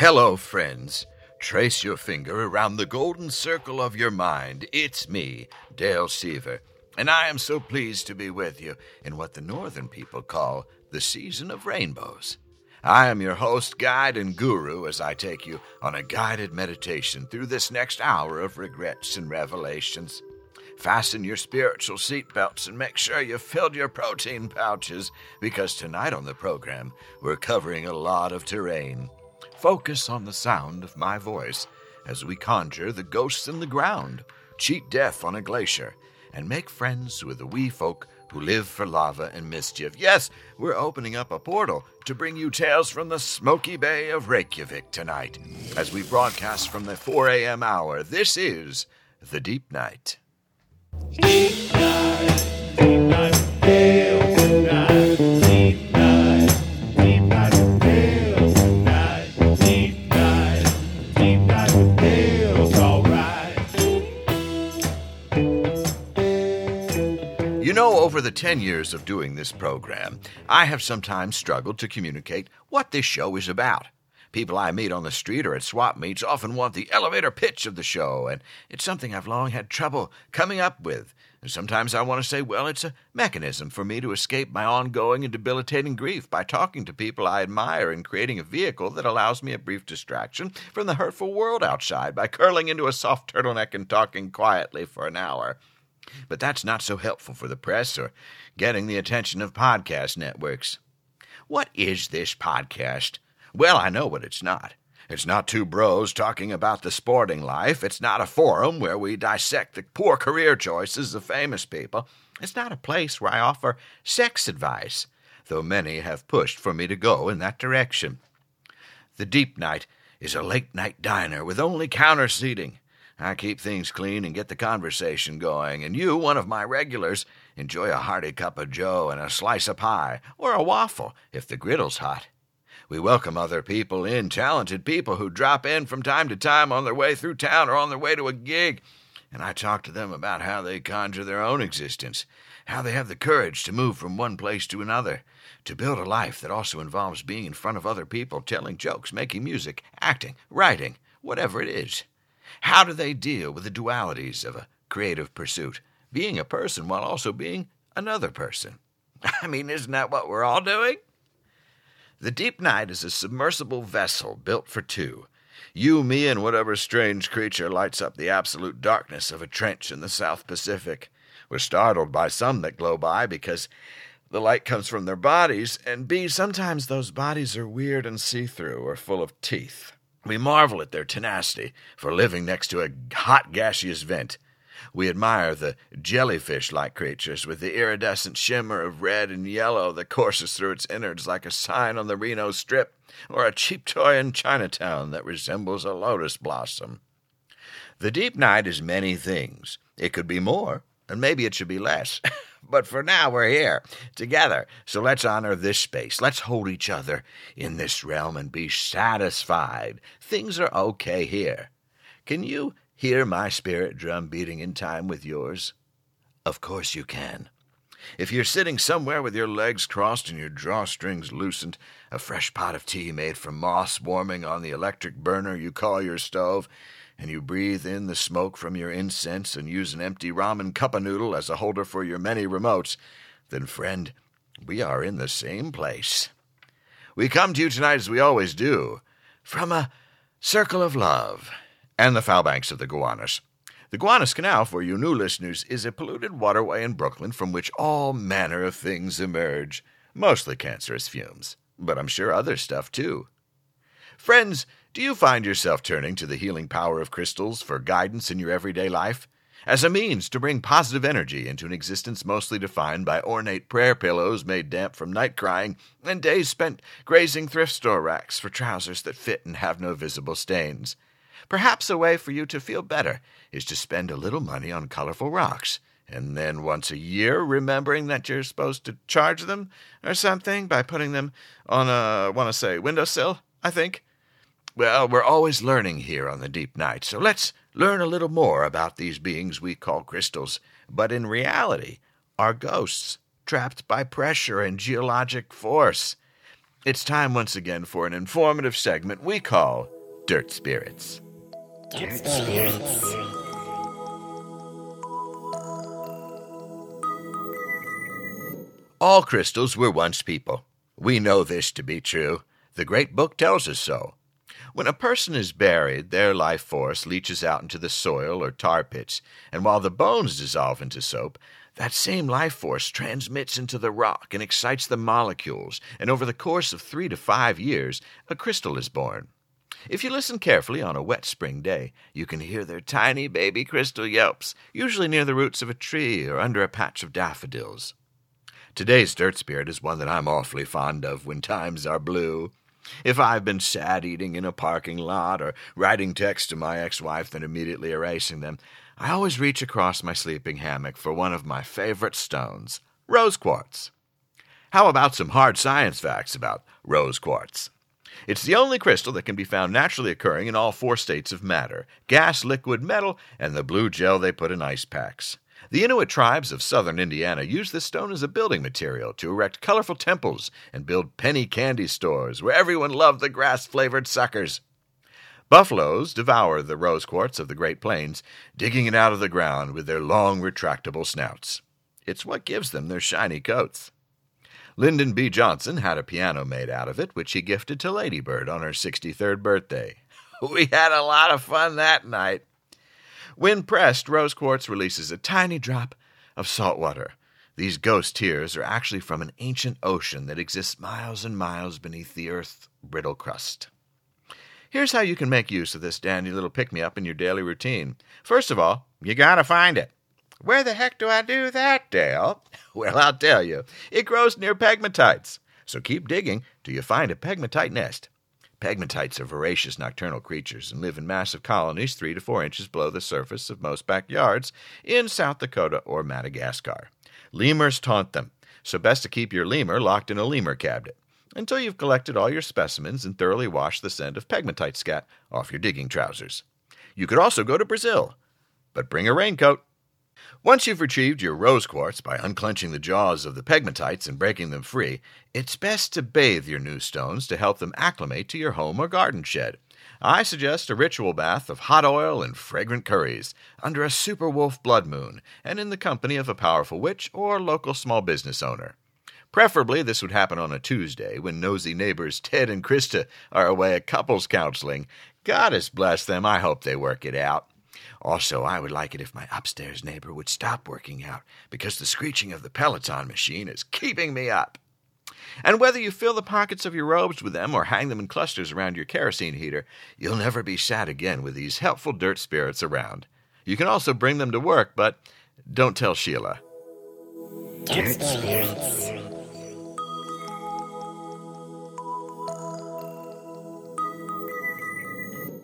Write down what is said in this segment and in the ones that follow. Hello, friends. Trace your finger around the golden circle of your mind. It's me, Dale Seaver, and I am so pleased to be with you in what the northern people call the season of rainbows. I am your host, guide, and guru as I take you on a guided meditation through this next hour of regrets and revelations. Fasten your spiritual seatbelts and make sure you've filled your protein pouches, because tonight on the program, we're covering a lot of terrain. Focus on the sound of my voice as we conjure the ghosts in the ground, cheat death on a glacier, and make friends with the wee folk who live for lava and mischief. Yes, we're opening up a portal to bring you tales from the smoky bay of Reykjavik tonight. As we broadcast from the 4 a.m. hour, this is The Deep Night. Deep Night, Deep Night, Tales Tonight. Deep Night, Deep Night, Tales Tonight. Deep Night, Deep Night, Tales, all right. You know, over the 10 years of doing this program, I have sometimes struggled to communicate what this show is about. People I meet on the street or at swap meets often want the elevator pitch of the show, and it's something I've long had trouble coming up with. And sometimes I want to say, well, it's a mechanism for me to escape my ongoing and debilitating grief by talking to people I admire and creating a vehicle that allows me a brief distraction from the hurtful world outside by curling into a soft turtleneck and talking quietly for an hour. But that's not so helpful for the press or getting the attention of podcast networks. What is this podcast? Well, I know what it's not. It's not two bros talking about the sporting life. It's not a forum where we dissect the poor career choices of famous people. It's not a place where I offer sex advice, though many have pushed for me to go in that direction. The Deep Night is a late-night diner with only counter seating. I keep things clean and get the conversation going, and you, one of my regulars, enjoy a hearty cup of joe and a slice of pie, or a waffle if the griddle's hot. We welcome other people in, talented people who drop in from time to time on their way through town or on their way to a gig, and I talk to them about how they conjure their own existence, how they have the courage to move from one place to another, to build a life that also involves being in front of other people, telling jokes, making music, acting, writing, whatever it is. How do they deal with the dualities of a creative pursuit, being a person while also being another person? I mean, isn't that what we're all doing? The Deep Night is a submersible vessel built for two. You, me, and whatever strange creature lights up the absolute darkness of a trench in the South Pacific. We're startled by some that glow by because the light comes from their bodies, and B, sometimes those bodies are weird and see-through or full of teeth. We marvel at their tenacity for living next to a hot gaseous vent. We admire the jellyfish-like creatures with the iridescent shimmer of red and yellow that courses through its innards like a sign on the Reno Strip, or a cheap toy in Chinatown that resembles a lotus blossom. The Deep Night is many things. It could be more, and maybe it should be less. But for now, we're here, together, so let's honor this space. Let's hold each other in this realm and be satisfied. Things are okay here. Can you hear my spirit drum beating in time with yours? Of course you can. If you're sitting somewhere with your legs crossed and your drawstrings loosened, a fresh pot of tea made from moss warming on the electric burner you call your stove, and you breathe in the smoke from your incense and use an empty ramen cuppa noodle as a holder for your many remotes, then, friend, we are in the same place. We come to you tonight, as we always do, from a circle of love and the foul banks of the Gowanus. The Gowanus Canal, for you new listeners, is a polluted waterway in Brooklyn from which all manner of things emerge, mostly cancerous fumes, but I'm sure other stuff too. Friends, do you find yourself turning to the healing power of crystals for guidance in your everyday life, as a means to bring positive energy into an existence mostly defined by ornate prayer pillows made damp from night crying and days spent grazing thrift store racks for trousers that fit and have no visible stains? Perhaps a way for you to feel better is to spend a little money on colorful rocks, and then once a year remembering that you're supposed to charge them or something by putting them on a, windowsill, I think. Well, we're always learning here on the Deep Night, so let's learn a little more about these beings we call crystals, but in reality are ghosts trapped by pressure and geologic force. It's time once again for an informative segment we call Dirt Spirits. Dirt Spirits. All crystals were once people. We know this to be true. The Great Book tells us so. When a person is buried, their life force leaches out into the soil or tar pits, and while the bones dissolve into soap, that same life force transmits into the rock and excites the molecules, and over the course of 3 to 5 years, a crystal is born. If you listen carefully on a wet spring day, you can hear their tiny baby crystal yelps, usually near the roots of a tree or under a patch of daffodils. Today's dirt spirit is one that I'm awfully fond of when times are blue. If I've been sad eating in a parking lot or writing texts to my ex-wife then immediately erasing them, I always reach across my sleeping hammock for one of my favorite stones, rose quartz. How about some hard science facts about rose quartz? It's the only crystal that can be found naturally occurring in all 4 states of matter, gas, liquid, metal, and the blue gel they put in ice packs. The Inuit tribes of southern Indiana use this stone as a building material to erect colorful temples and build penny candy stores where everyone loved the grass-flavored suckers. Buffaloes devour the rose quartz of the Great Plains, digging it out of the ground with their long retractable snouts. It's what gives them their shiny coats. Lyndon B. Johnson had a piano made out of it, which he gifted to Lady Bird on her 63rd birthday. We had a lot of fun that night. When pressed, rose quartz releases a tiny drop of salt water. These ghost tears are actually from an ancient ocean that exists miles and miles beneath the earth's brittle crust. Here's how you can make use of this dandy little pick-me-up in your daily routine. First of all, you gotta find it. Where the heck do I do that, Dale? Well, I'll tell you. It grows near pegmatites. So keep digging till you find a pegmatite nest. Pegmatites are voracious nocturnal creatures and live in massive colonies 3 to 4 inches below the surface of most backyards in South Dakota or Madagascar. Lemurs taunt them, so best to keep your lemur locked in a lemur cabinet until you've collected all your specimens and thoroughly washed the scent of pegmatite scat off your digging trousers. You could also go to Brazil, but bring a raincoat. Once you've retrieved your rose quartz by unclenching the jaws of the pegmatites and breaking them free, it's best to bathe your new stones to help them acclimate to your home or garden shed. I suggest a ritual bath of hot oil and fragrant curries, under a super wolf blood moon, and in the company of a powerful witch or local small business owner. Preferably this would happen on a Tuesday when nosy neighbors Ted and Krista are away at couples counseling. Goddess bless them, I hope they work it out. Also, I would like it if my upstairs neighbor would stop working out, because the screeching of the Peloton machine is keeping me up. And whether you fill the pockets of your robes with them or hang them in clusters around your kerosene heater, you'll never be sad again with these helpful dirt spirits around. You can also bring them to work, but don't tell Sheila. Dirt spirits.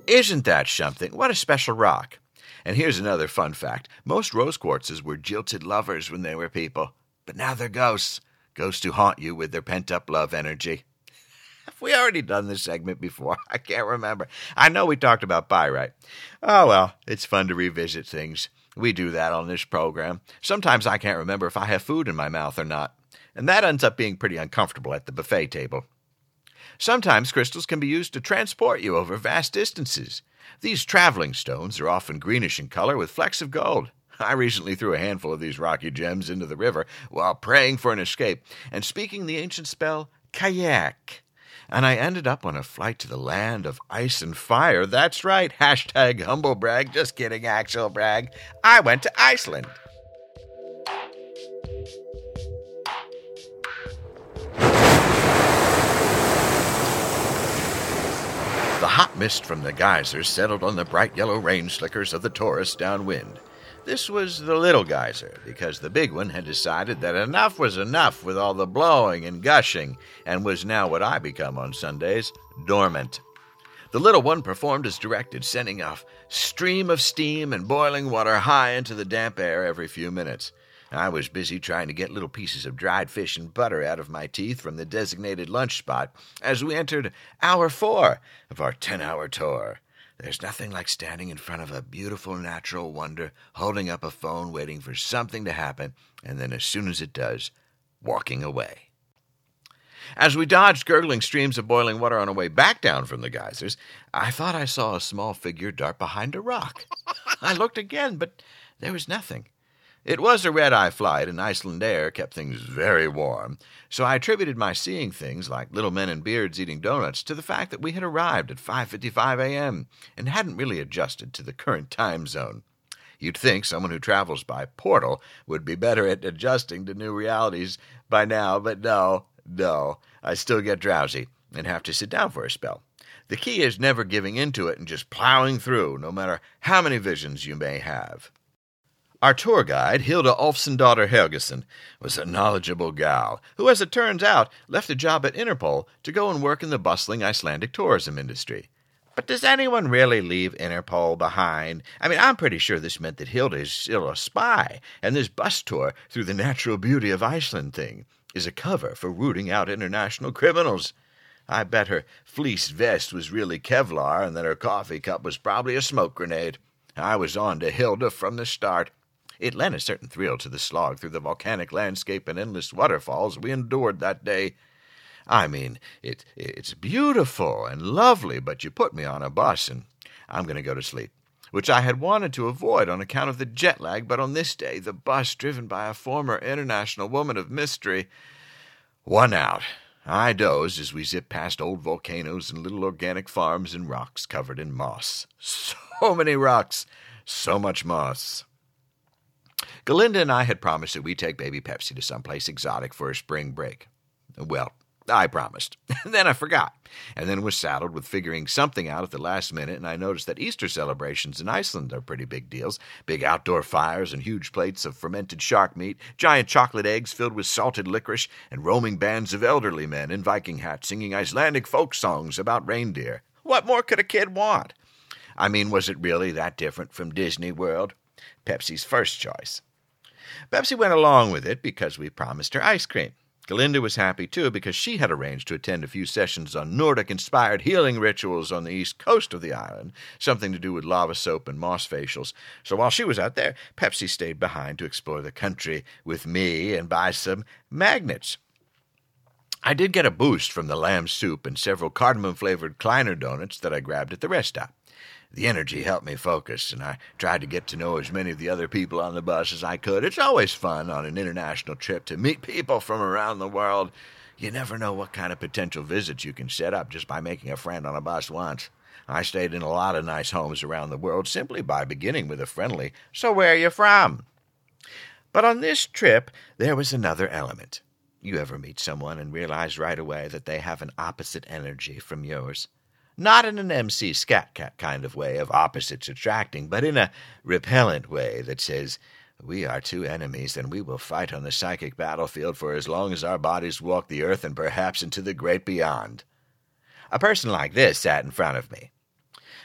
Isn't that something? What a special rock. And here's another fun fact. Most rose quartzes were jilted lovers when they were people, but now they're ghosts. Ghosts who haunt you with their pent-up love energy. Have we already done this segment before? I can't remember. I know we talked about pyrite. Oh, well, it's fun to revisit things. We do that on this program. Sometimes I can't remember if I have food in my mouth or not, and that ends up being pretty uncomfortable at the buffet table. Sometimes crystals can be used to transport you over vast distances. These traveling stones are often greenish in color with flecks of gold. I recently threw a handful of these rocky gems into the river while praying for an escape and speaking the ancient spell kayak. And I ended up on a flight to the land of ice and fire. That's right, hashtag humble brag. Just kidding, actual brag. I went to Iceland. The hot mist from the geysers settled on the bright yellow rain slickers of the tourists downwind. This was the little geyser, because the big one had decided that enough was enough with all the blowing and gushing, and was now what I become on Sundays, dormant. The little one performed as directed, sending off stream of steam and boiling water high into the damp air every few minutes. I was busy trying to get little pieces of dried fish and butter out of my teeth from the designated lunch spot as we entered hour 4 of our 10-hour tour. There's nothing like standing in front of a beautiful natural wonder, holding up a phone, waiting for something to happen, and then as soon as it does, walking away. As we dodged gurgling streams of boiling water on our way back down from the geysers, I thought I saw a small figure dart behind a rock. I looked again, but there was nothing. It was a red-eye flight, and Iceland air kept things very warm, so I attributed my seeing things like little men in beards eating donuts to the fact that we had arrived at 5:55 a.m. and hadn't really adjusted to the current time zone. You'd think someone who travels by portal would be better at adjusting to new realities by now, but no, I still get drowsy and have to sit down for a spell. The key is never giving into it and just plowing through, no matter how many visions you may have. Our tour guide, Hilda Ulfsen-dottir Helgeson, was a knowledgeable gal who, as it turns out, left a job at Interpol to go and work in the bustling Icelandic tourism industry. But does anyone really leave Interpol behind? I mean, I'm pretty sure this meant that Hilda is still a spy, and this bus tour through the natural beauty of Iceland thing is a cover for rooting out international criminals. I bet her fleece vest was really Kevlar and that her coffee cup was probably a smoke grenade. I was on to Hilda from the start. It lent a certain thrill to the slog through the volcanic landscape and endless waterfalls we endured that day. I mean, it's beautiful and lovely, but you put me on a bus and I'm going to go to sleep, which I had wanted to avoid on account of the jet lag, but on this day, the bus driven by a former international woman of mystery, won out. I dozed as we zipped past old volcanoes and little organic farms and rocks covered in moss. So many rocks, so much moss. Galinda and I had promised that we'd take baby Pepsi to someplace exotic for her spring break. Well, I promised. And then I forgot. And then was saddled with figuring something out at the last minute, and I noticed that Easter celebrations in Iceland are pretty big deals. Big outdoor fires and huge plates of fermented shark meat, giant chocolate eggs filled with salted licorice, and roaming bands of elderly men in Viking hats singing Icelandic folk songs about reindeer. What more could a kid want? I mean, was it really that different from Disney World? Pepsi's first choice. Pepsi went along with it because we promised her ice cream. Galinda was happy, too, because she had arranged to attend a few sessions on Nordic-inspired healing rituals on the east coast of the island, something to do with lava soap and moss facials. So while she was out there, Pepsi stayed behind to explore the country with me and buy some magnets. I did get a boost from the lamb soup and several cardamom-flavored Kleiner donuts that I grabbed at the rest stop. The energy helped me focus, and I tried to get to know as many of the other people on the bus as I could. It's always fun on an international trip to meet people from around the world. You never know what kind of potential visits you can set up just by making a friend on a bus once. I stayed in a lot of nice homes around the world simply by beginning with a friendly, "So where are you from?" But on this trip, there was another element. You ever meet someone and realize right away that they have an opposite energy from yours? Not in an MC scat-cat kind of way of opposites attracting, but in a repellent way that says, we are two enemies, and we will fight on the psychic battlefield for as long as our bodies walk the earth and perhaps into the great beyond. A person like this sat in front of me.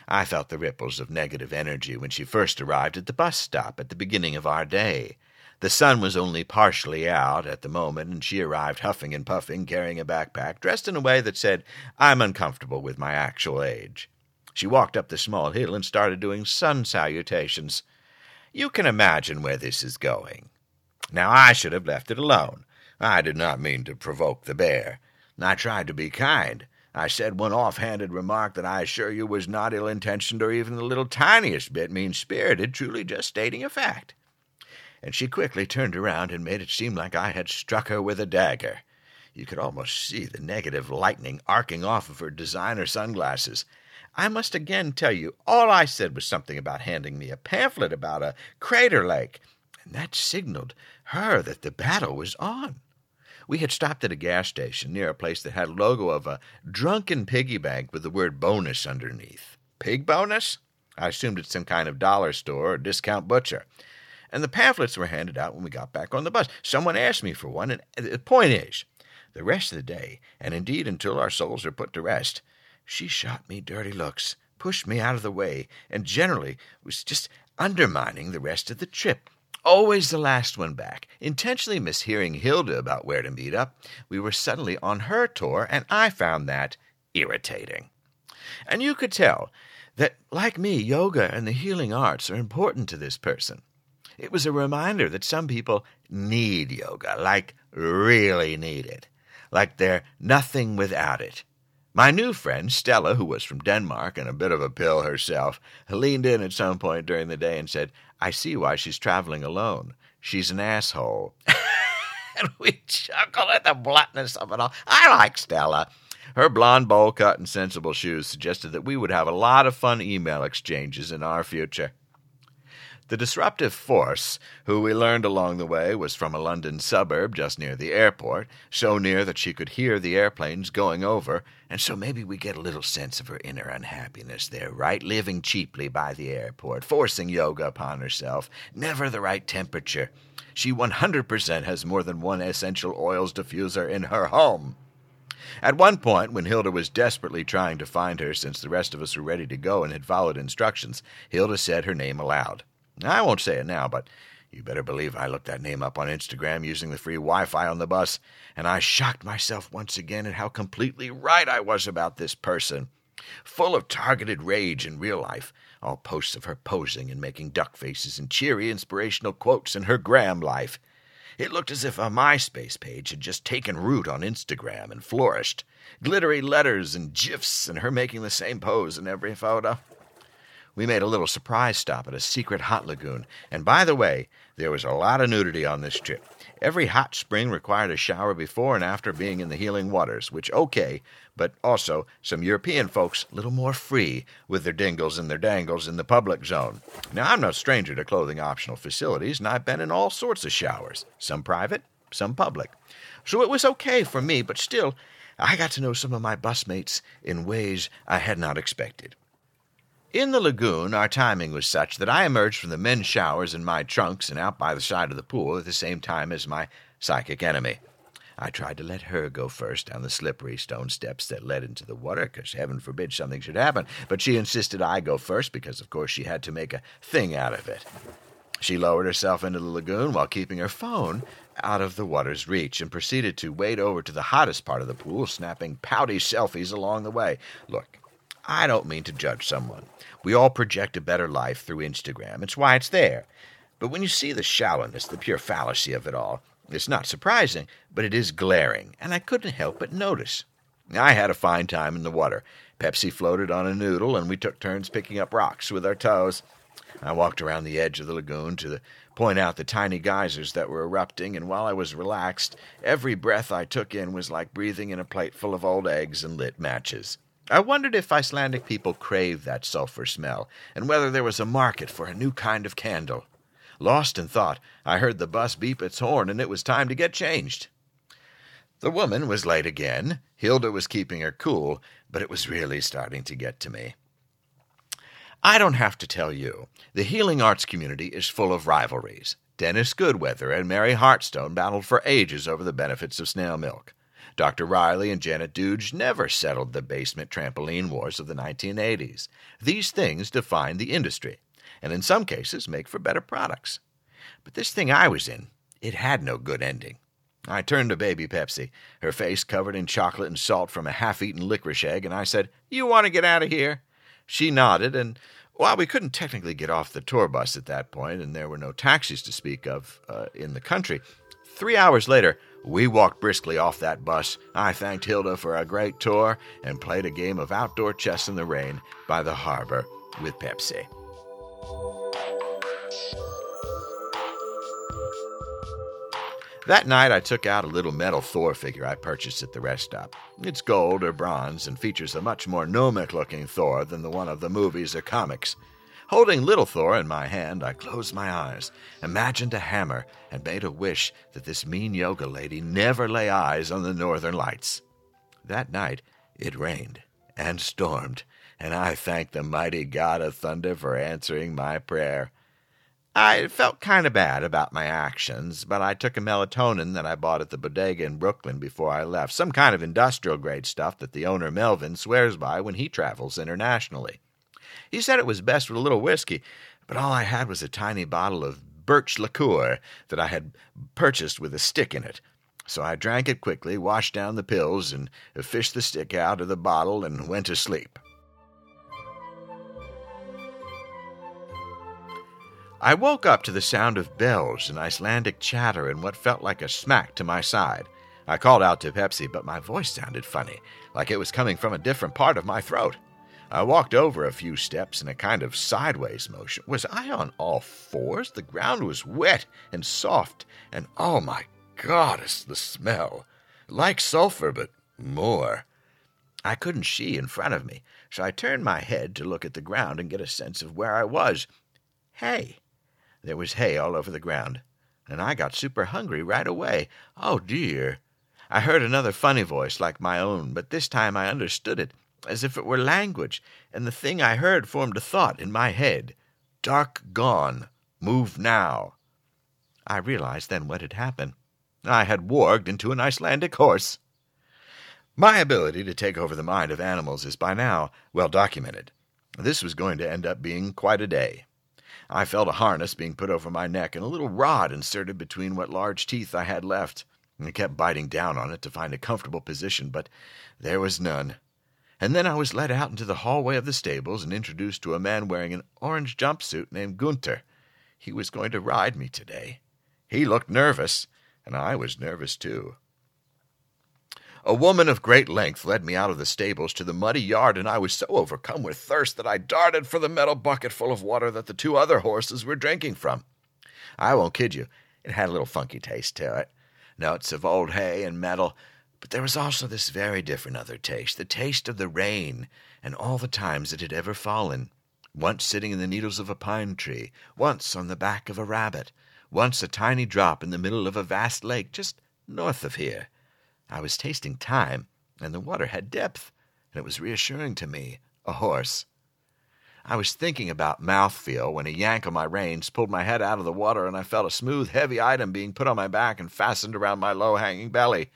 I felt the ripples of negative energy when she first arrived at the bus stop at the beginning of our day. The sun was only partially out at the moment, and she arrived huffing and puffing, carrying a backpack, dressed in a way that said, I'm uncomfortable with my actual age. She walked up the small hill and started doing sun salutations. You can imagine where this is going. Now, I should have left it alone. I did not mean to provoke the bear. I tried to be kind. I said one offhanded remark that I assure you was not ill-intentioned or even the little tiniest bit mean-spirited, truly just stating a fact. And she quickly turned around and made it seem like I had struck her with a dagger. You could almost see the negative lightning arcing off of her designer sunglasses. I must again tell you, all I said was something about handing me a pamphlet about a crater lake, and that signaled her that the battle was on. We had stopped at a gas station near a place that had a logo of a drunken piggy bank with the word bonus underneath. Pig bonus? I assumed it's some kind of dollar store or discount butcher. And the pamphlets were handed out when we got back on the bus. Someone asked me for one, and the point is, the rest of the day, and indeed until our souls are put to rest, she shot me dirty looks, pushed me out of the way, and generally was just undermining the rest of the trip. Always the last one back, intentionally mishearing Hilda about where to meet up. We were suddenly on her tour, and I found that irritating. And you could tell that, like me, yoga and the healing arts are important to this person. It was a reminder that some people need yoga, like really need it. like they're nothing without it. My new friend, Stella, who was from Denmark and a bit of a pill herself, leaned in at some point during the day and said, I see why she's traveling alone. She's an asshole. And we chuckled at the bluntness of it all. I like Stella. Her blonde bowl cut and sensible shoes suggested that we would have a lot of fun email exchanges in our future. The disruptive force, who we learned along the way was from a London suburb just near the airport, so near that she could hear the airplanes going over, and so maybe we get a little sense of her inner unhappiness there, right? Living cheaply by the airport, forcing yoga upon herself, never the right temperature. She 100% has more than one essential oils diffuser in her home. At one point, when Hilda was desperately trying to find her since the rest of us were ready to go and had followed instructions, Hilda said her name aloud. I won't say it now, but you better believe I looked that name up on Instagram using the free Wi-Fi on the bus, and I shocked myself once again at how completely right I was about this person. Full of targeted rage in real life, all posts of her posing and making duck faces and cheery inspirational quotes in her gram life. It looked as if a MySpace page had just taken root on Instagram and flourished. Glittery letters and gifs and her making the same pose in every photo. We made a little surprise stop at a secret hot lagoon, and by the way, there was a lot of nudity on this trip. Every hot spring required a shower before and after being in the healing waters, which okay, but also some European folks a little more free with their dingles and their dangles in the public zone. Now, I'm no stranger to clothing-optional facilities, and I've been in all sorts of showers, some private, some public. So it was okay for me, but still, I got to know some of my busmates in ways I had not expected. In the lagoon, our timing was such that I emerged from the men's showers in my trunks and out by the side of the pool at the same time as my psychic enemy. I tried to let her go first down the slippery stone steps that led into the water, because heaven forbid something should happen, but she insisted I go first because, of course, she had to make a thing out of it. She lowered herself into the lagoon while keeping her phone out of the water's reach and proceeded to wade over to the hottest part of the pool, snapping pouty selfies along the way. Look, I don't mean to judge someone. We all project a better life through Instagram. It's why it's there. But when you see the shallowness, the pure fallacy of it all, it's not surprising, but it is glaring, and I couldn't help but notice. I had a fine time in the water. Pepsi floated on a noodle, and we took turns picking up rocks with our toes. I walked around the edge of the lagoon to point out the tiny geysers that were erupting, and while I was relaxed, every breath I took in was like breathing in a plate full of old eggs and lit matches. I wondered if Icelandic people craved that sulfur smell, and whether there was a market for a new kind of candle. Lost in thought, I heard the bus beep its horn, and it was time to get changed. The woman was late again. Hilda was keeping her cool, but it was really starting to get to me. I don't have to tell you, the healing arts community is full of rivalries. Dennis Goodweather and Mary Hartstone battled for ages over the benefits of snail milk. Dr. Riley and Janet Dooge never settled the basement trampoline wars of the 1980s. These things define the industry, and in some cases make for better products. But this thing I was in, it had no good ending. I turned to baby Pepsi, her face covered in chocolate and salt from a half-eaten licorice egg, and I said, "You want to get out of here?" She nodded, and while we couldn't technically get off the tour bus at that point, and there were no taxis to speak of in the country, 3 hours later, we walked briskly off that bus. I thanked Hilda for a great tour and played a game of outdoor chess in the rain by the harbor with Pepsi. That night, I took out a little metal Thor figure I purchased at the rest stop. It's gold or bronze and features a much more gnomic-looking Thor than the one of the movies or comics. Holding little Thor in my hand, I closed my eyes, imagined a hammer, and made a wish that this mean yoga lady never lay eyes on the northern lights. That night it rained and stormed, and I thanked the mighty god of thunder for answering my prayer. I felt kind of bad about my actions, but I took a melatonin that I bought at the bodega in Brooklyn before I left, some kind of industrial-grade stuff that the owner Melvin swears by when he travels internationally. He said it was best with a little whiskey, but all I had was a tiny bottle of birch liqueur that I had purchased with a stick in it. So I drank it quickly, washed down the pills, and fished the stick out of the bottle and went to sleep. I woke up to the sound of bells and Icelandic chatter and what felt like a smack to my side. I called out to Pepsi, but my voice sounded funny, like it was coming from a different part of my throat. I walked over a few steps in a kind of sideways motion. Was I on all fours? The ground was wet and soft, and oh my goddess, the smell. Like sulfur, but more. I couldn't see in front of me, so I turned my head to look at the ground and get a sense of where I was. Hay. There was hay all over the ground, and I got super hungry right away. Oh, dear. I heard another funny voice like my own, but this time I understood it, as if it were language, and the thing I heard formed a thought in my head. Dark gone. Move now. I realized then what had happened. I had warged into an Icelandic horse. My ability to take over the mind of animals is by now well documented. This was going to end up being quite a day. I felt a harness being put over my neck and a little rod inserted between what large teeth I had left, and I kept biting down on it to find a comfortable position, but there was none. And then I was led out into the hallway of the stables and introduced to a man wearing an orange jumpsuit named Gunther. He was going to ride me today. He looked nervous, and I was nervous too. A woman of great length led me out of the stables to the muddy yard, and I was so overcome with thirst that I darted for the metal bucket full of water that the two other horses were drinking from. I won't kid you, it had a little funky taste to it. Notes of old hay and metal, but there was also this very different other taste, the taste of the rain and all the times it had ever fallen, once sitting in the needles of a pine tree, once on the back of a rabbit, once a tiny drop in the middle of a vast lake just north of here. I was tasting time, and the water had depth, and it was reassuring to me, a horse. I was thinking about mouthfeel when a yank on my reins pulled my head out of the water, and I felt a smooth, heavy item being put on my back and fastened around my low-hanging belly.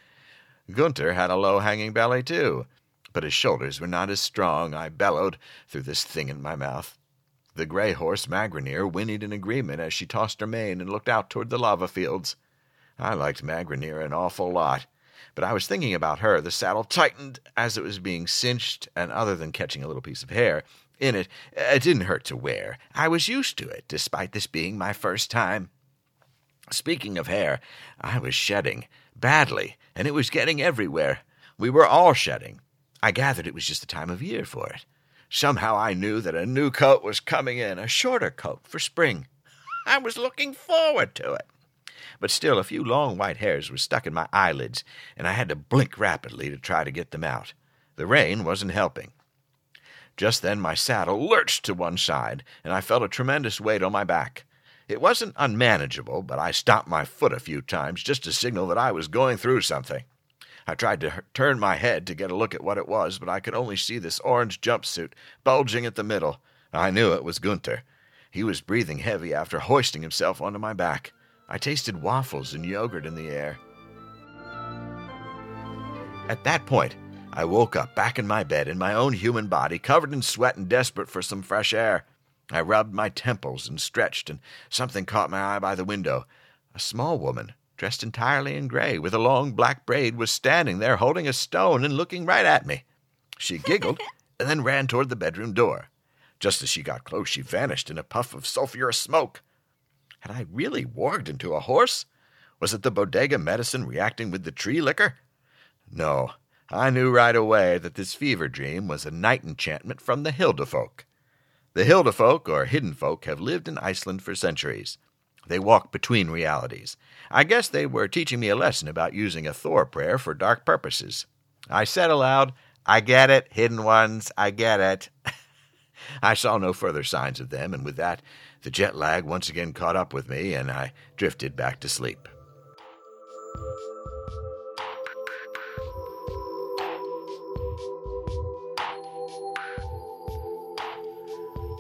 Gunther had a low-hanging belly, too, but his shoulders were not as strong. I bellowed through this thing in my mouth. The gray horse, Magranir, whinnied in agreement as she tossed her mane and looked out toward the lava fields. I liked Magranir an awful lot. But I was thinking about her. The saddle tightened as it was being cinched, and other than catching a little piece of hair in it, it didn't hurt to wear. I was used to it, despite this being my first time. Speaking of hair, I was shedding, badly, and it was getting everywhere. We were all shedding. I gathered it was just the time of year for it. Somehow I knew that a new coat was coming in, a shorter coat for spring. I was looking forward to it. But still, a few long white hairs were stuck in my eyelids, and I had to blink rapidly to try to get them out. The rain wasn't helping. Just then my saddle lurched to one side, and I felt a tremendous weight on my back. It wasn't unmanageable, but I stomped my foot a few times just to signal that I was going through something. I tried to turn my head to get a look at what it was, but I could only see this orange jumpsuit bulging at the middle. I knew it was Gunther. He was breathing heavy after hoisting himself onto my back. I tasted waffles and yogurt in the air. At that point, I woke up back in my bed in my own human body, covered in sweat and desperate for some fresh air. I rubbed my temples and stretched, and something caught my eye by the window. A small woman, dressed entirely in gray, with a long black braid, was standing there holding a stone and looking right at me. She giggled and then ran toward the bedroom door. Just as she got close, she vanished in a puff of sulfurous smoke. Had I really warged into a horse? Was it the bodega medicine reacting with the tree liquor? No, I knew right away that this fever dream was a night enchantment from the Huldufólk. The Huldufólk, or hidden folk, have lived in Iceland for centuries. They walk between realities. I guess they were teaching me a lesson about using a Thor prayer for dark purposes. I said aloud, "I get it, hidden ones, I get it." I saw no further signs of them, and with that, the jet lag once again caught up with me, and I drifted back to sleep.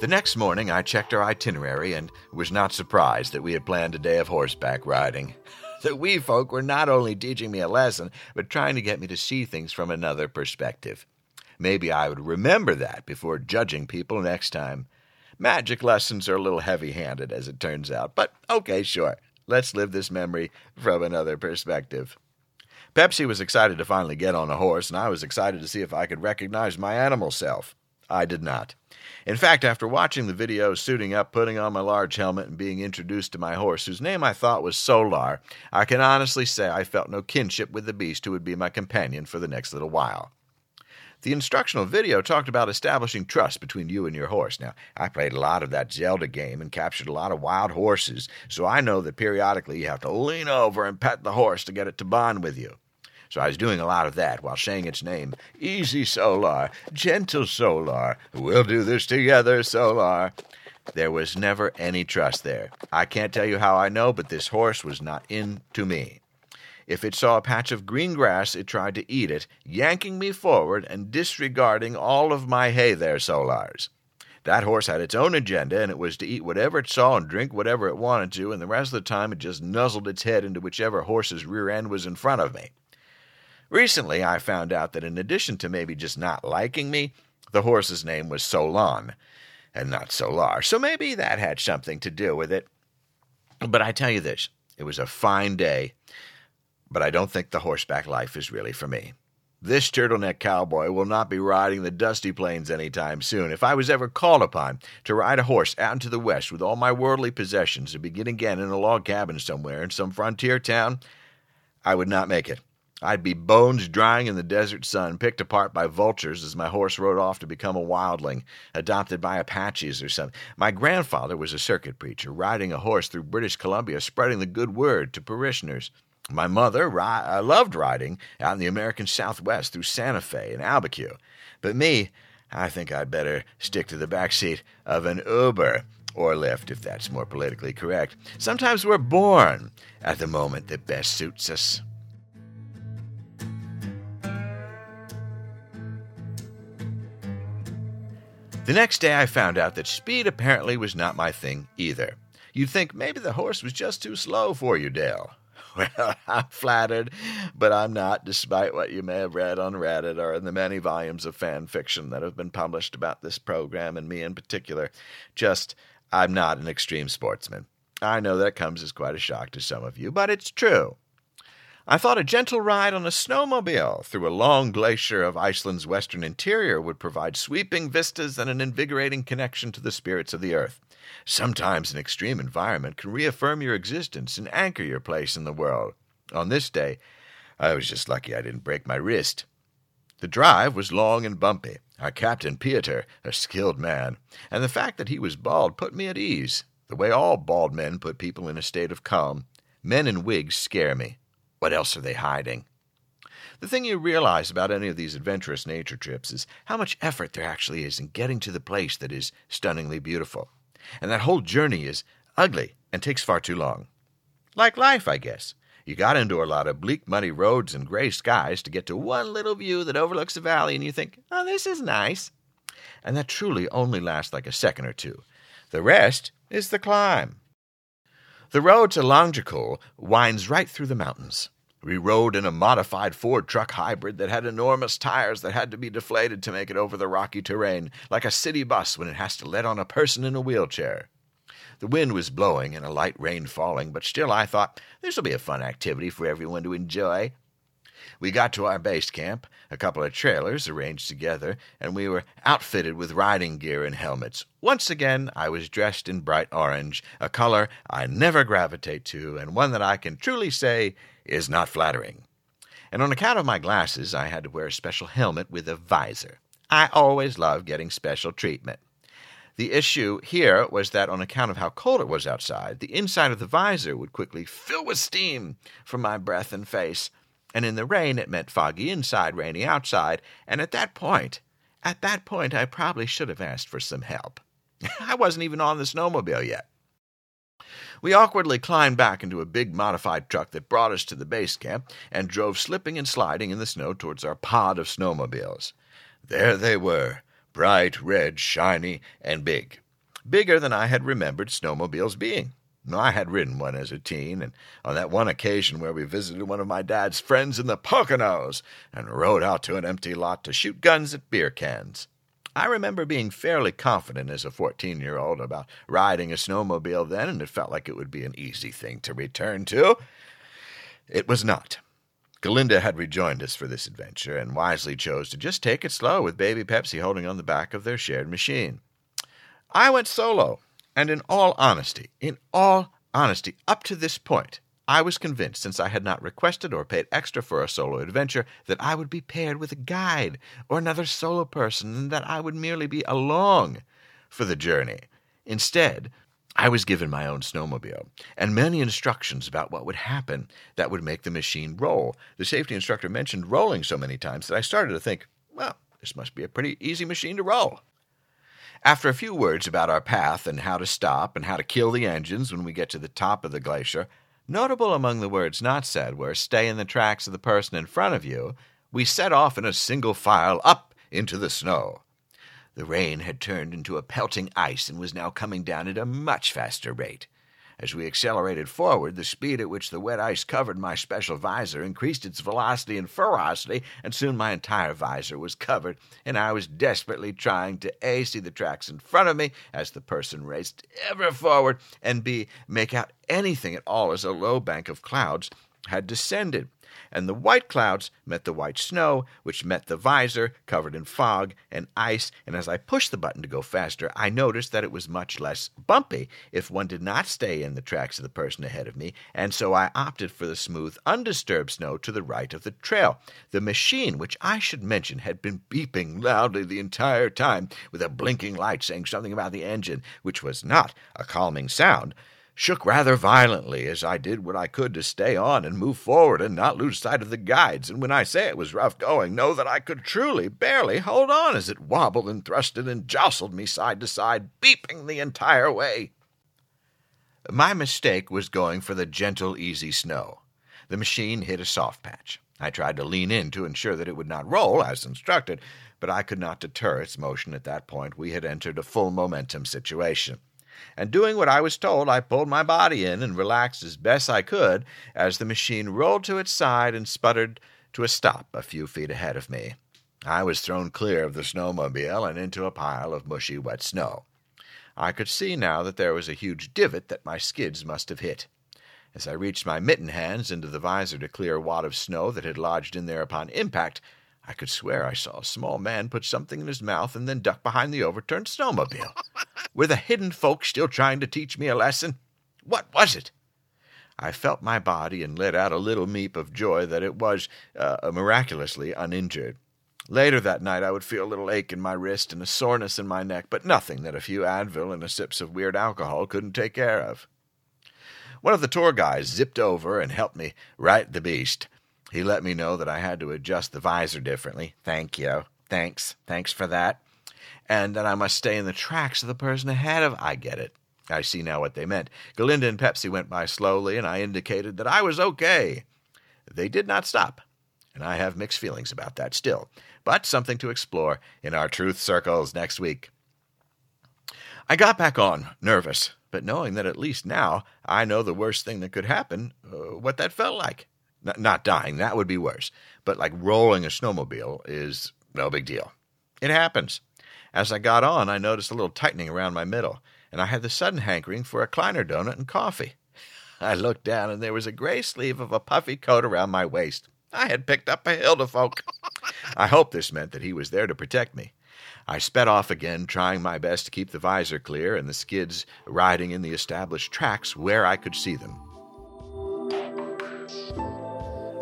The next morning, I checked our itinerary and was not surprised that we had planned a day of horseback riding. The wee folk were not only teaching me a lesson, but trying to get me to see things from another perspective. Maybe I would remember that before judging people next time. Magic lessons are a little heavy-handed, as it turns out, but okay, sure. Let's live this memory from another perspective. Pepsi was excited to finally get on a horse, and I was excited to see if I could recognize my animal self. I did not. In fact, after watching the video, suiting up, putting on my large helmet, and being introduced to my horse, whose name I thought was Solar, I can honestly say I felt no kinship with the beast who would be my companion for the next little while. The instructional video talked about establishing trust between you and your horse. Now, I played a lot of that Zelda game and captured a lot of wild horses, so I know that periodically you have to lean over and pet the horse to get it to bond with you. So I was doing a lot of that while saying its name. Easy, Solar. Gentle, Solar. We'll do this together, Solar. There was never any trust there. I can't tell you how I know, but this horse was not into me. If it saw a patch of green grass, it tried to eat it, yanking me forward and disregarding all of my hey there, Solars. That horse had its own agenda, and it was to eat whatever it saw and drink whatever it wanted to, and the rest of the time it just nuzzled its head into whichever horse's rear end was in front of me. Recently, I found out that in addition to maybe just not liking me, the horse's name was Solon, and not Solar, so maybe that had something to do with it. But I tell you this, it was a fine day, but I don't think the horseback life is really for me. This turtleneck cowboy will not be riding the dusty plains anytime soon. If I was ever called upon to ride a horse out into the west with all my worldly possessions to begin again in a log cabin somewhere in some frontier town, I would not make it. I'd be bones drying in the desert sun, picked apart by vultures as my horse rode off to become a wildling, adopted by Apaches or something. My grandfather was a circuit preacher, riding a horse through British Columbia, spreading the good word to parishioners. My mother loved riding out in the American Southwest through Santa Fe and Albuquerque. But me, I think I'd better stick to the back seat of an Uber or Lyft, if that's more politically correct. Sometimes we're born at the moment that best suits us. The next day I found out that speed apparently was not my thing either. You'd think maybe the horse was just too slow for you, Dale. Well, I'm flattered, but I'm not, despite what you may have read on Reddit or in the many volumes of fan fiction that have been published about this program and me in particular. Just, I'm not an extreme sportsman. I know that comes as quite a shock to some of you, but it's true. I thought a gentle ride on a snowmobile through a long glacier of Iceland's western interior would provide sweeping vistas and an invigorating connection to the spirits of the earth. Sometimes an extreme environment can reaffirm your existence and anchor your place in the world. On this day, I was just lucky I didn't break my wrist. The drive was long and bumpy. Our captain, Pieter, a skilled man, and the fact that he was bald put me at ease, the way all bald men put people in a state of calm. Men in wigs scare me. What else are they hiding? The thing you realize about any of these adventurous nature trips is how much effort there actually is in getting to the place that is stunningly beautiful. And that whole journey is ugly and takes far too long. Like life, I guess. You got into a lot of bleak, muddy roads and gray skies to get to one little view that overlooks a valley, and you think, oh, this is nice. And that truly only lasts like a second or two. The rest is the climb. The road to Longicle winds right through the mountains. We rode in a modified Ford-truck hybrid that had enormous tires that had to be deflated to make it over the rocky terrain, like a city bus when it has to let on a person in a wheelchair. The wind was blowing and a light rain falling, but still I thought, this will be a fun activity for everyone to enjoy. We got to our base camp, a couple of trailers arranged together, and we were outfitted with riding gear and helmets. Once again, I was dressed in bright orange, a color I never gravitate to, and one that I can truly say is not flattering. And on account of my glasses, I had to wear a special helmet with a visor. I always love getting special treatment. The issue here was that on account of how cold it was outside, the inside of the visor would quickly fill with steam from my breath and face, and in the rain it meant foggy inside, rainy outside, and at that point I probably should have asked for some help. I wasn't even on the snowmobile yet. We awkwardly climbed back into a big modified truck that brought us to the base camp and drove slipping and sliding in the snow towards our pod of snowmobiles. There they were, bright, red, shiny, and big. Bigger than I had remembered snowmobiles being. I had ridden one as a teen, and on that one occasion where we visited one of my dad's friends in the Poconos and rode out to an empty lot to shoot guns at beer cans. I remember being fairly confident as a 14-year-old about riding a snowmobile then, and it felt like it would be an easy thing to return to. It was not. Galinda had rejoined us for this adventure and wisely chose to just take it slow with baby Pepsi holding on the back of their shared machine. I went solo, and in all honesty, up to this point, I was convinced, since I had not requested or paid extra for a solo adventure, that I would be paired with a guide or another solo person and that I would merely be along for the journey. Instead, I was given my own snowmobile and many instructions about what would happen that would make the machine roll. The safety instructor mentioned rolling so many times that I started to think, well, this must be a pretty easy machine to roll. After a few words about our path and how to stop and how to kill the engines when we get to the top of the glacier, notable among the words not said were, stay in the tracks of the person in front of you. We set off in a single file up into the snow. The rain had turned into a pelting ice and was now coming down at a much faster rate. As we accelerated forward, the speed at which the wet ice covered my special visor increased its velocity and ferocity, and soon my entire visor was covered, and I was desperately trying to A, see the tracks in front of me as the person raced ever forward, and B, make out anything at all as a low bank of clouds had descended, and the white clouds met the white snow, which met the visor, covered in fog and ice, and as I pushed the button to go faster, I noticed that it was much less bumpy if one did not stay in the tracks of the person ahead of me, and so I opted for the smooth, undisturbed snow to the right of the trail. The machine, which I should mention had been beeping loudly the entire time, with a blinking light saying something about the engine, which was not a calming sound, shook rather violently as I did what I could to stay on and move forward and not lose sight of the guides, and when I say it was rough going, know that I could truly barely hold on as it wobbled and thrusted and jostled me side to side, beeping the entire way. My mistake was going for the gentle, easy snow. The machine hit a soft patch. I tried to lean in to ensure that it would not roll, as instructed, but I could not deter its motion at that point. We had entered a full momentum situation. And doing what I was told, I pulled my body in and relaxed as best I could as the machine rolled to its side and sputtered to a stop a few feet ahead of me. I was thrown clear of the snowmobile and into a pile of mushy, wet snow. I could see now that there was a huge divot that my skids must have hit. As I reached my mitten hands into the visor to clear a wad of snow that had lodged in there upon impact, I could swear I saw a small man put something in his mouth and then duck behind the overturned snowmobile. Were the hidden folk still trying to teach me a lesson? What was it? I felt my body and let out a little meep of joy that it was miraculously uninjured. Later that night I would feel a little ache in my wrist and a soreness in my neck, but nothing that a few Advil and a sips of weird alcohol couldn't take care of. One of the tour guys zipped over and helped me right the beast. He let me know that I had to adjust the visor differently. Thank you. Thanks for that. And that I must stay in the tracks of the person ahead of. I get it. I see now what they meant. Galinda and Pepsi went by slowly, and I indicated that I was okay. They did not stop, and I have mixed feelings about that still. But something to explore in our truth circles next week. I got back on, nervous, but knowing that at least now I know the worst thing that could happen, what that felt like. Not dying, that would be worse. But like rolling a snowmobile is no big deal. It happens. As I got on, I noticed a little tightening around my middle, and I had the sudden hankering for a Kleiner donut and coffee. I looked down, and there was a gray sleeve of a puffy coat around my waist. I had picked up a Huldufólk. I hoped this meant that he was there to protect me. I sped off again, trying my best to keep the visor clear and the skids riding in the established tracks where I could see them.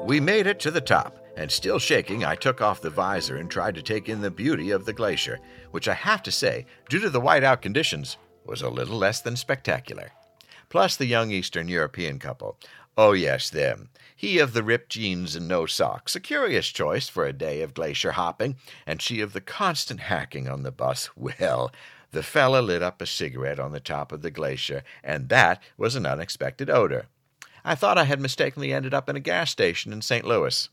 We made it to the top, and still shaking, I took off the visor and tried to take in the beauty of the glacier, which I have to say, due to the whiteout conditions, was a little less than spectacular. Plus the young Eastern European couple. Oh yes, them. He of the ripped jeans and no socks, a curious choice for a day of glacier hopping, and she of the constant hacking on the bus. Well, the fella lit up a cigarette on the top of the glacier, and that was an unexpected odor. I thought I had mistakenly ended up in a gas station in St. Louis.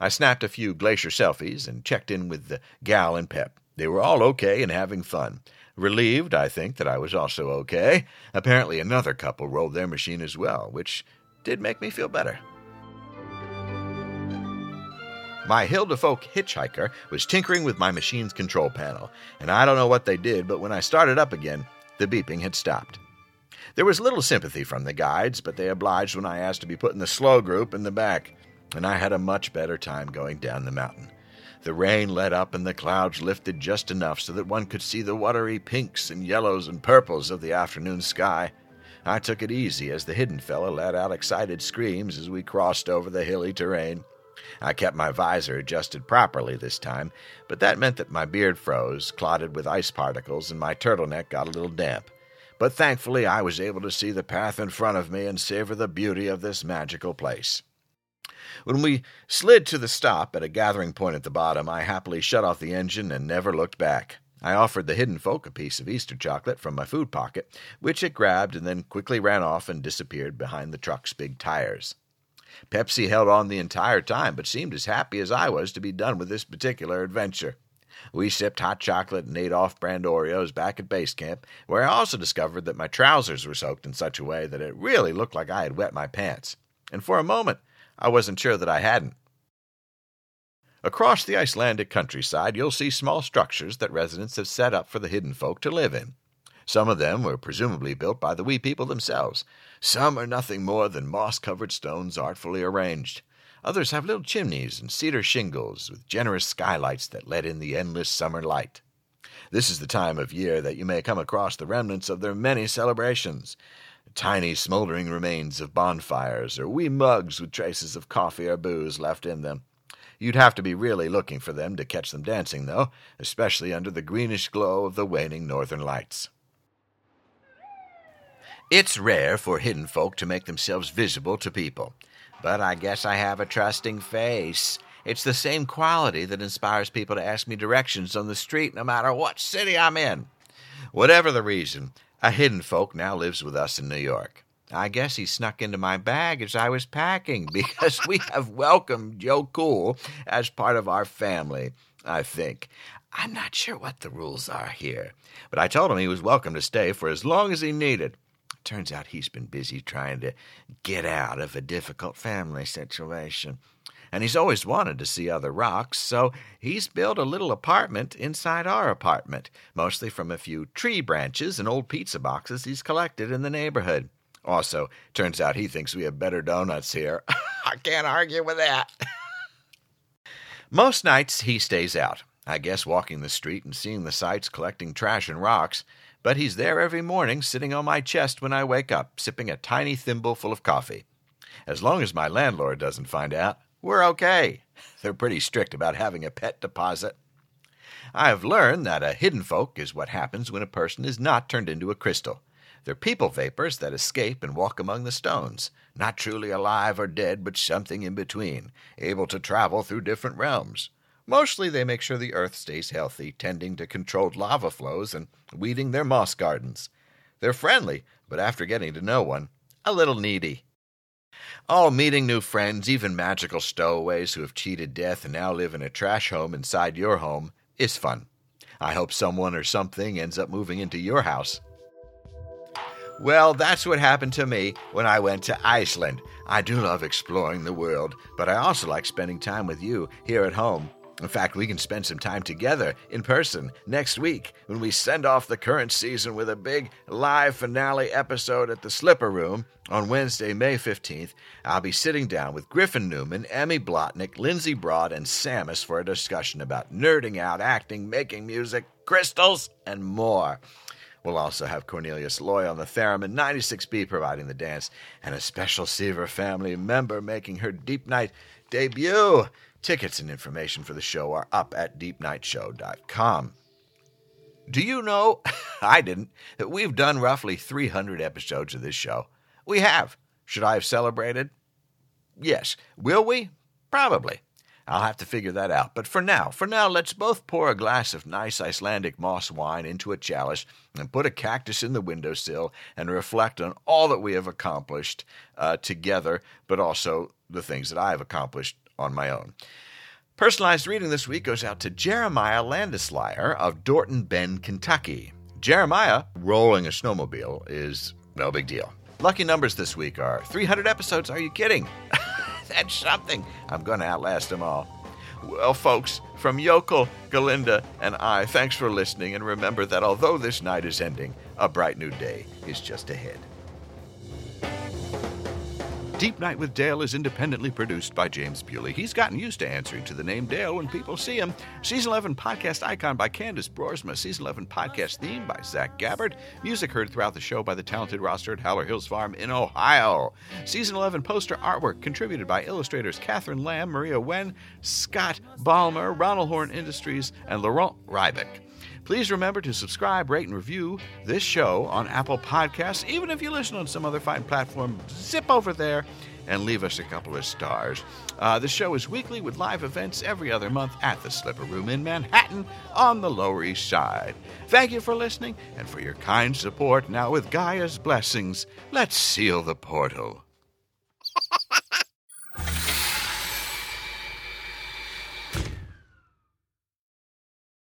I snapped a few glacier selfies and checked in with the gal and Pep. They were all okay and having fun. Relieved, I think, that I was also okay. Apparently another couple rolled their machine as well, which did make me feel better. My Huldufólk hitchhiker was tinkering with my machine's control panel, and I don't know what they did, but when I started up again, the beeping had stopped. There was little sympathy from the guides, but they obliged when I asked to be put in the slow group in the back. and I had a much better time going down the mountain. The rain let up and the clouds lifted just enough so that one could see the watery pinks and yellows and purples of the afternoon sky. I took it easy as the hidden fellow let out excited screams as we crossed over the hilly terrain. I kept my visor adjusted properly this time, but that meant that my beard froze, clotted with ice particles, and my turtleneck got a little damp. But thankfully I was able to see the path in front of me and savor the beauty of this magical place. When we slid to the stop at a gathering point at the bottom, I happily shut off the engine and never looked back. I offered the hidden folk a piece of Easter chocolate from my food pocket, which it grabbed and then quickly ran off and disappeared behind the truck's big tires. Pepsi held on the entire time, but seemed as happy as I was to be done with this particular adventure. We sipped hot chocolate and ate off-brand Oreos back at base camp, where I also discovered that my trousers were soaked in such a way that it really looked like I had wet my pants, and for a moment I wasn't sure that I hadn't. Across the Icelandic countryside you'll see small structures that residents have set up for the hidden folk to live in. Some of them were presumably built by the wee people themselves. Some are nothing more than moss-covered stones artfully arranged. Others have little chimneys and cedar shingles with generous skylights that let in the endless summer light. This is the time of year that you may come across the remnants of their many celebrations. Tiny smoldering remains of bonfires or wee mugs with traces of coffee or booze left in them. You'd have to be really looking for them to catch them dancing, though, especially under the greenish glow of the waning northern lights. It's rare for hidden folk to make themselves visible to people. But I guess I have a trusting face. It's the same quality that inspires people to ask me directions on the street no matter what city I'm in. Whatever the reason, a hidden folk now lives with us in New York. I guess he snuck into my bag as I was packing because we have welcomed Joe Cool as part of our family, I think. I'm not sure what the rules are here, but I told him he was welcome to stay for as long as he needed. Turns out he's been busy trying to get out of a difficult family situation. And he's always wanted to see other rocks, so he's built a little apartment inside our apartment, mostly from a few tree branches and old pizza boxes he's collected in the neighborhood. Also, turns out he thinks we have better donuts here. I can't argue with that. Most nights he stays out, I guess walking the street and seeing the sights, collecting trash and rocks. But he's there every morning, sitting on my chest when I wake up, sipping a tiny thimble full of coffee. As long as my landlord doesn't find out, we're okay. They're pretty strict about having a pet deposit. I have learned that a hidden folk is what happens when a person is not turned into a crystal. They're people vapors that escape and walk among the stones, not truly alive or dead, but something in between, able to travel through different realms. Mostly they make sure the earth stays healthy, tending to controlled lava flows and weeding their moss gardens. They're friendly, but after getting to know one, a little needy. Oh, meeting new friends, even magical stowaways who have cheated death and now live in a trash home inside your home, is fun. I hope someone or something ends up moving into your house. Well, that's what happened to me when I went to Iceland. I do love exploring the world, but I also like spending time with you here at home. In fact, we can spend some time together in person next week when we send off the current season with a big live finale episode at the Slipper Room on Wednesday, May 15th. I'll be sitting down with Griffin Newman, Emmy Blotnick, Lindsay Broad, and Samus for a discussion about nerding out, acting, making music, crystals, and more. We'll also have Cornelius Loy on the theremin, 96B providing the dance, and a special Seaver family member making her Deep Night debut. Tickets and information for the show are up at deepnightshow.com. Do you know, I didn't, that we've done roughly 300 episodes of this show? We have. Should I have celebrated? Yes. Will we? Probably. I'll have to figure that out. But for now, let's both pour a glass of nice Icelandic moss wine into a chalice and put a cactus in the windowsill and reflect on all that we have accomplished together, but also the things that I have accomplished on my own. Personalized reading this week goes out to Jeremiah Landeslier of Dorton Bend, Kentucky. Jeremiah, rolling a snowmobile is no big deal. Lucky numbers this week are 300 episodes. Are you kidding? That's something. I'm going to outlast them all. Well, folks, from Yokel, Galinda, and I, thanks for listening, and remember that although this night is ending, a bright new day is just ahead. Deep Night with Dale is independently produced by James Bewley. He's gotten used to answering to the name Dale when people see him. Season 11 podcast icon by Candace Broersma. Season 11 podcast theme by Zach Gabbard. Music heard throughout the show by the talented roster at Howler Hills Farm in Ohio. Season 11 poster artwork contributed by illustrators Catherine Lamb, Maria Wen, Scott Balmer, Ronald Horn Industries, and Laurent Rybeck. Please remember to subscribe, rate, and review this show on Apple Podcasts. Even if you listen on some other fine platform, zip over there and leave us a couple of stars. The show is weekly with live events every other month at the Slipper Room in Manhattan on the Lower East Side. Thank you for listening and for your kind support. Now with Gaia's blessings, let's seal the portal.